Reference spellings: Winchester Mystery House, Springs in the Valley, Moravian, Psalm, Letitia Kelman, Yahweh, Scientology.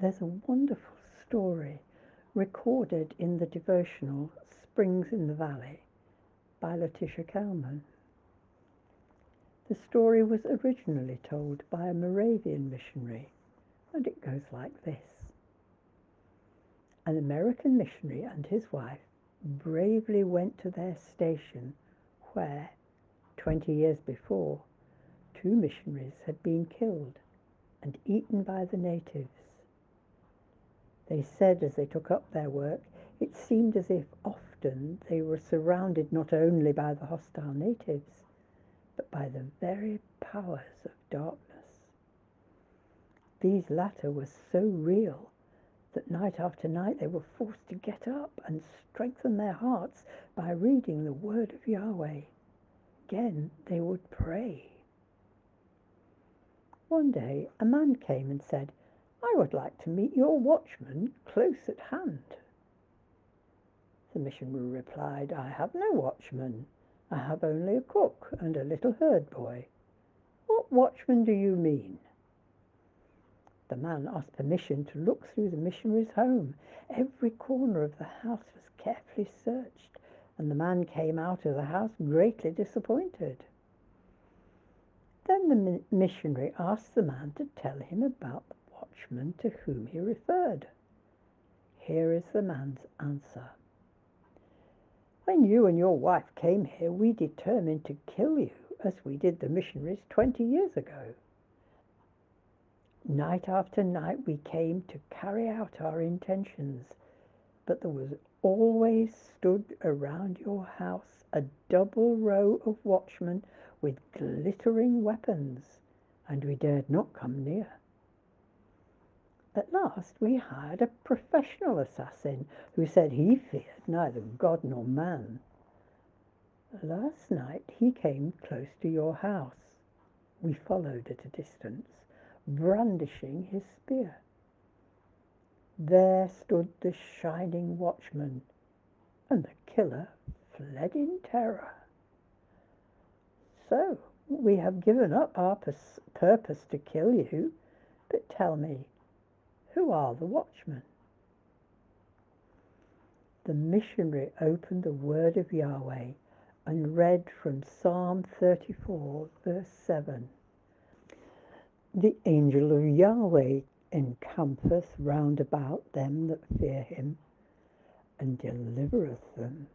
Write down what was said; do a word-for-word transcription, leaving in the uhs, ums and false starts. There's a wonderful story recorded in the devotional Springs in the Valley by Letitia Kelman. The story was originally told by a Moravian missionary, and it goes like this. An American missionary and his wife bravely went to their station where, twenty years before, two missionaries had been killed and eaten by the natives. They said as they took up their work, it seemed as if often they were surrounded not only by the hostile natives, but by the very powers of darkness. These latter were so real that night after night they were forced to get up and strengthen their hearts by reading the word of Yahweh. Again, they would pray. One day, a man came and said, "I would like to meet your watchman close at hand." The missionary replied, "I have no watchman. I have only a cook and a little herd boy." "What watchman do you mean?" The man asked permission to look through the missionary's home. Every corner of the house was carefully searched, and the man came out of the house greatly disappointed. Then the missionary asked the man to tell him about the watchman to whom he referred. Here is the man's answer. "When you and your wife came here, we determined to kill you, as we did the missionaries twenty years ago. Night after night we came to carry out our intentions, but there was always stood around your house a double row of watchmen with glittering weapons, and we dared not come near. At last we hired a professional assassin who said he feared neither God nor man. Last night he came close to your house. We followed at a distance, brandishing his spear. There stood the shining watchman, and the killer fled in terror. So we have given up our purpose to kill you, but tell me, who are the watchmen?" The missionary opened the word of Yahweh and read from Psalm thirty-four, verse seven. "The angel of Yahweh encampeth round about them that fear him, and delivereth them."